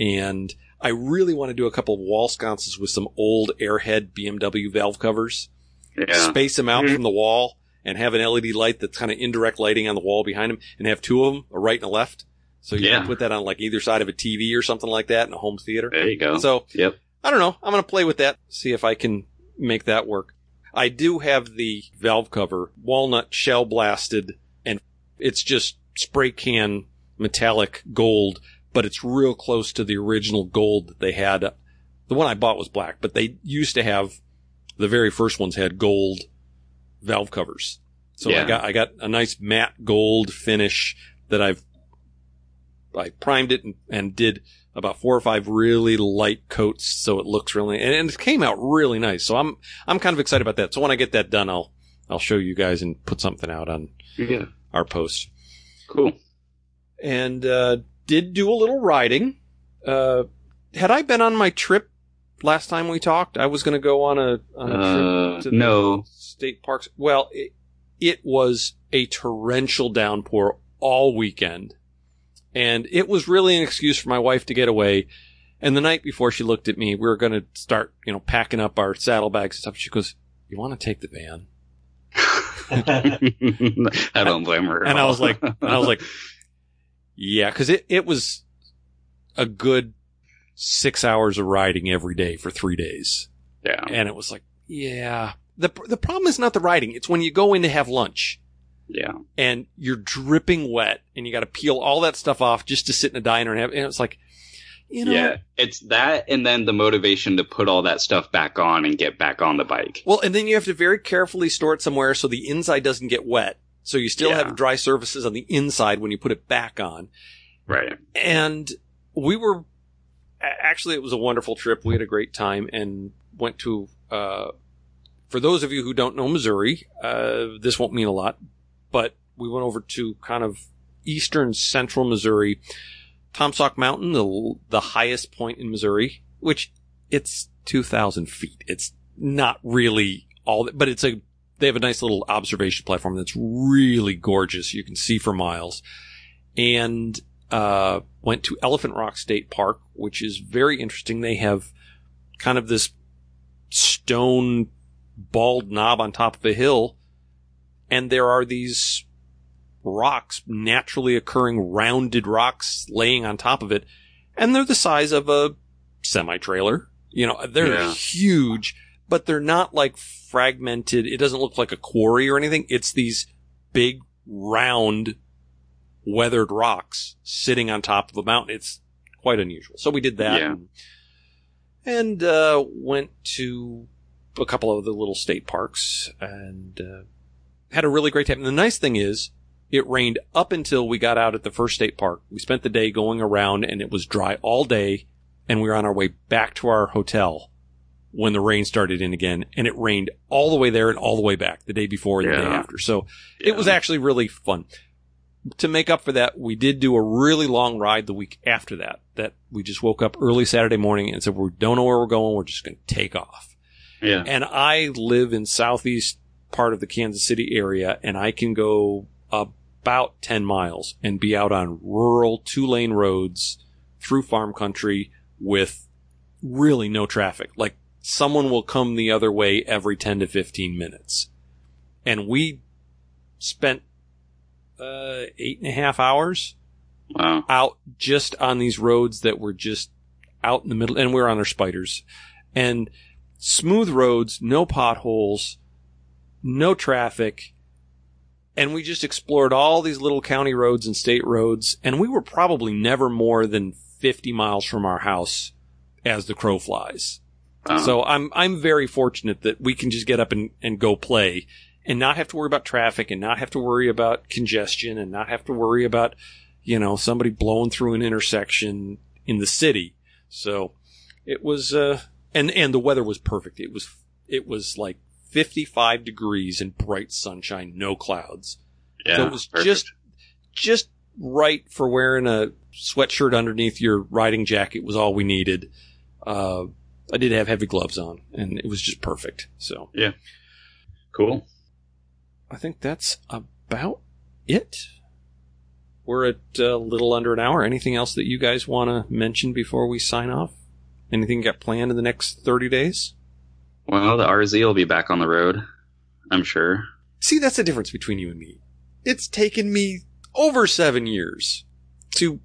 And I really want to do a couple of wall sconces with some old Airhead BMW valve covers. Yeah. Space them out from the wall and have an LED light that's kind of indirect lighting on the wall behind them, and have two of them, a right and a left. So you can put that on like either side of a TV or something like that in a home theater. There you go. So I don't know. I'm going to play with that, see if I can make that work. I do have the valve cover walnut shell blasted, and it's just spray can metallic gold, but it's real close to the original gold that they had. The one I bought was black, but they used to have, the very first ones had gold valve covers. So yeah. I got a nice matte gold finish that I primed it and did about 4 or 5 really light coats, so it looks really, and it came out really nice. So I'm kind of excited about that. So when I get that done, I'll show you guys and put something out on our post. Cool. And did do a little riding. Had I been on my trip last time we talked? I was going to go on a trip to the state parks. Well, it was a torrential downpour all weekend. And it was really an excuse for my wife to get away. And the night before, she looked at me. We were going to start, packing up our saddlebags and stuff. She goes, "You want to take the van?" I don't blame her. And I was like, yeah, because it was a good 6 hours of riding every day for 3 days. Yeah. And it was like, yeah. The problem is not the riding. It's when you go in to have lunch. Yeah. And you're dripping wet and you got to peel all that stuff off just to sit in a diner and have, and it's like, Yeah, it's that and then the motivation to put all that stuff back on and get back on the bike. Well, and then you have to very carefully store it somewhere so the inside doesn't get wet. So you still have dry surfaces on the inside when you put it back on. Right. And we were, actually, it was a wonderful trip. We had a great time and went to, for those of you who don't know Missouri, this won't mean a lot, but we went over to kind of eastern central Missouri, Tomsock Mountain, the highest point in Missouri, which it's 2,000 feet. It's not really all that, but they have a nice little observation platform that's really gorgeous. You can see for miles. And went to Elephant Rock State Park, which is very interesting. They have kind of this stone bald knob on top of a hill, and there are these rocks, naturally occurring rounded rocks laying on top of it, and they're the size of a semi-trailer. They're huge, but they're not like fragmented. It doesn't look like a quarry or anything. It's these big, round, weathered rocks sitting on top of a mountain. It's quite unusual. So we did that and went to a couple of the little state parks and had a really great time. And the nice thing is, it rained up until we got out at the first state park. We spent the day going around, and it was dry all day, and we were on our way back to our hotel when the rain started in again, and it rained all the way there and all the way back the day before and the day after. So it was actually really fun. To make up for that, we did do a really long ride the week after that we just woke up early Saturday morning and said, we don't know where we're going. We're just going to take off. Yeah. And I live in southeast part of the Kansas City area, and I can go about 10 miles and be out on rural 2-lane roads through farm country with really no traffic. Like someone will come the other way every 10 to 15 minutes. And we spent 8.5 hours out just on these roads that were just out in the middle. And we were on our spiders and smooth roads, no potholes, no traffic. And we just explored all these little county roads and state roads, and we were probably never more than 50 miles from our house as the crow flies. Uh-huh. So I'm very fortunate that we can just get up and go play and not have to worry about traffic and not have to worry about congestion and not have to worry about, somebody blowing through an intersection in the city. So it was, and the weather was perfect. It was like 55 degrees and bright sunshine, no clouds. Yeah, so it was perfect. just right for wearing a sweatshirt underneath your riding jacket was all we needed. I did have heavy gloves on, and it was just perfect. So yeah, cool. I think that's about it. We're at a little under an hour. Anything else that you guys want to mention before we sign off? Anything you got planned in the next 30 days? Well, the RZ will be back on the road, I'm sure. See, that's the difference between you and me. It's taken me over 7 years to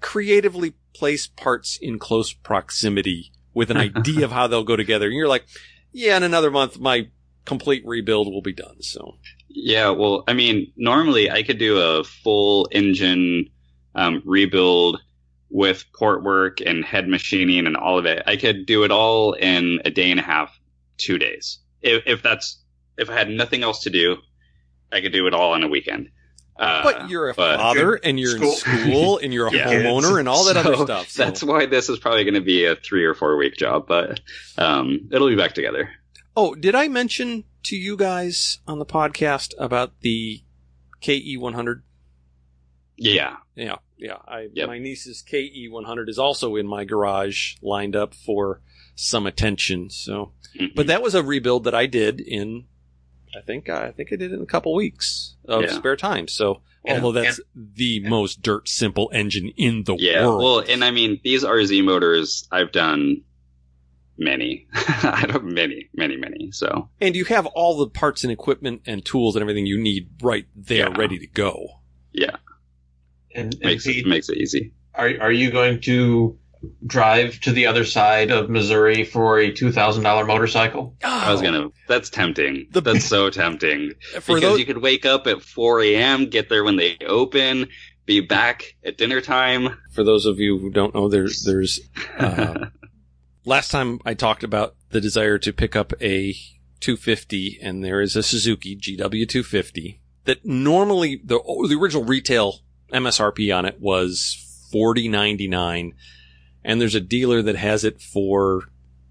creatively place parts in close proximity with an idea of how they'll go together. And you're like, yeah, in another month, my complete rebuild will be done. So, yeah, well, I mean, normally I could do a full engine rebuild with port work and head machining and all of it. I could do it all in a day and a half, 2 days. If I had nothing else to do I could do it all on a weekend. But you're a father, and you're in school, and you're a homeowner, and all that other stuff. So. That's why this is probably going to be a 3 or 4 week job, but it'll be back together. Oh, did I mention to you guys on the podcast about the KE100? Yeah. My niece's KE100 is also in my garage, lined up for some attention. So, but that was a rebuild that I did in. I think I did it in a couple weeks of spare time. So, although that's the most dirt simple engine in the world. Well, and I mean, these RZ motors, I've done many. I've done many. So, and you have all the parts and equipment and tools and everything you need right there, ready to go. Yeah, and makes it easy. Are you going to drive to the other side of Missouri for a $2,000 motorcycle? That's tempting. That's so tempting. Because you could wake up at 4 a.m., get there when they open, be back at dinner time. For those of you who don't know, there's last time I talked about the desire to pick up a 250, and there is a Suzuki GW 250 that normally the original retail MSRP on it was $40.99. And there's a dealer that has it for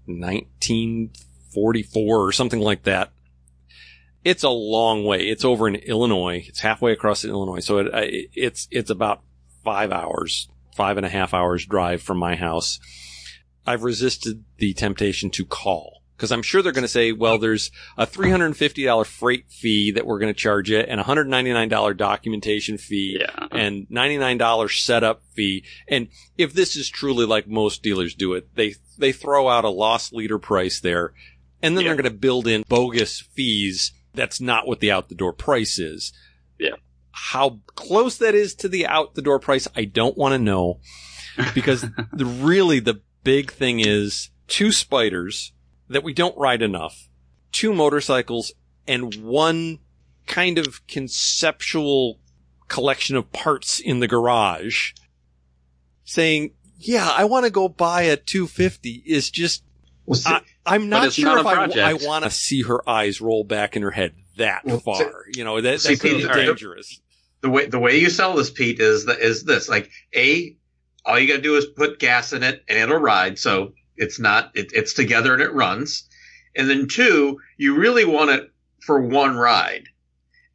$19.44 or something like that. It's a long way. It's over in Illinois. It's halfway across in Illinois. So it's about 5 and a half hours drive from my house. I've resisted the temptation to call because I'm sure they're going to say, well, there's a $350 freight fee that we're going to charge you and a $199 documentation fee and $99 setup fee. And if this is truly like most dealers do it, they throw out a loss leader price there and then they're going to build in bogus fees. That's not what the out the door price is. Yeah. How close that is to the out the door price, I don't want to know because the big thing is two spiders that we don't ride enough, two motorcycles, and one kind of conceptual collection of parts in the garage saying, yeah, I want to go buy a 250 is just, I'm not sure I want to see her eyes roll back in her head that far. That's dangerous. The way you sell this, Pete, is this. Like, all you got to do is put gas in it and it'll ride. So it's together and it runs. And then two, you really want it for one ride.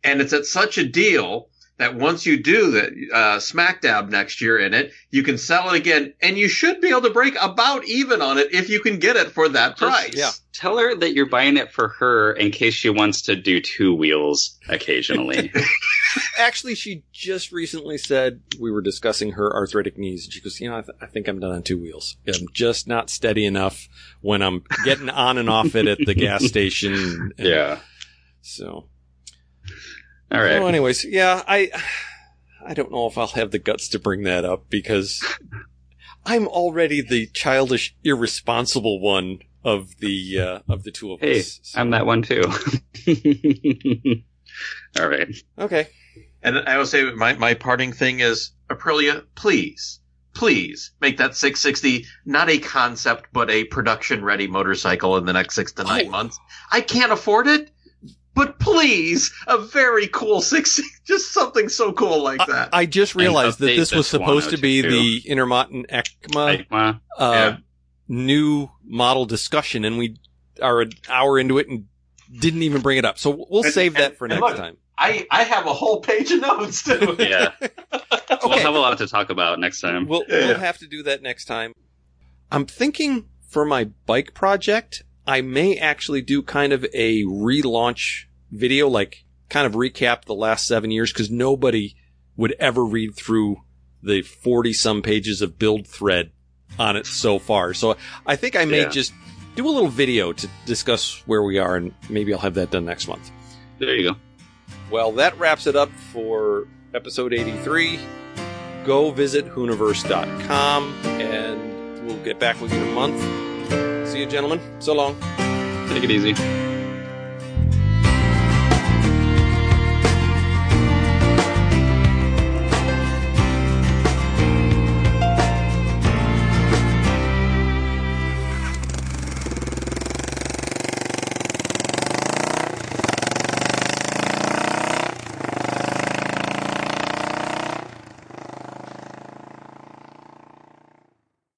And it's at such a deal that once you do the smack dab next year in it, you can sell it again. And you should be able to break about even on it if you can get it for that price. Tell her that you're buying it for her in case she wants to do two wheels occasionally. Actually, she just recently said, we were discussing her arthritic knees, and she goes, I think I'm done on two wheels. I'm just not steady enough when I'm getting on and off it at the gas station. So. All right. So anyways, I don't know if I'll have the guts to bring that up because I'm already the childish, irresponsible one of the two of us. So. I'm that one too. All right. Okay. And I will say my parting thing is, Aprilia, please make that 660 not a concept, but a production ready motorcycle in the next 6 to 9 months. I can't afford it, but please, a very cool 660, just something so cool like that. I just realized that this was supposed to be the Intermountain ECMA new model discussion, and we are an hour into it and didn't even bring it up. So we'll save that for next time. I have a whole page of notes too. We'll have a lot to talk about next time. We'll have to do that next time. I'm thinking for my bike project, I may actually do kind of a relaunch video, like kind of recap the last 7 years, because nobody would ever read through the 40-some pages of build thread on it so far. So I think I may just do a little video to discuss where we are, and maybe I'll have that done next month. There you go. Well, that wraps it up for episode 83. Go visit Hooniverse.com, and we'll get back with you in a month. See you, gentlemen. So long. Take it easy.